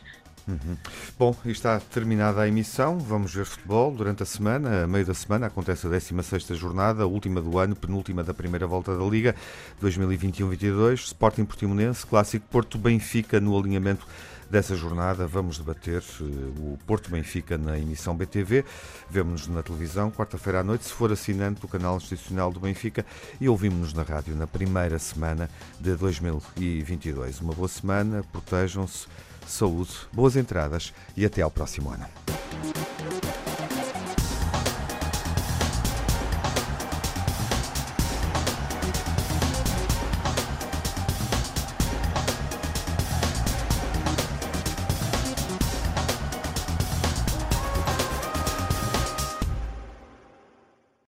Uhum. Bom, e está terminada a emissão. Vamos ver futebol durante a semana. A meio da semana acontece a décima sexta jornada, a última do ano, penúltima da primeira volta da Liga dois mil e vinte e um, vinte e dois. Sporting Portimonense, clássico Porto-Benfica no alinhamento dessa jornada. Vamos debater o Porto-Benfica na emissão B T V. Vemo-nos na televisão quarta-feira à noite, se for assinante do canal institucional do Benfica, e ouvimos-nos na rádio na primeira semana de dois mil e vinte e dois. Uma boa semana, protejam-se, saúde, boas entradas e até ao próximo ano.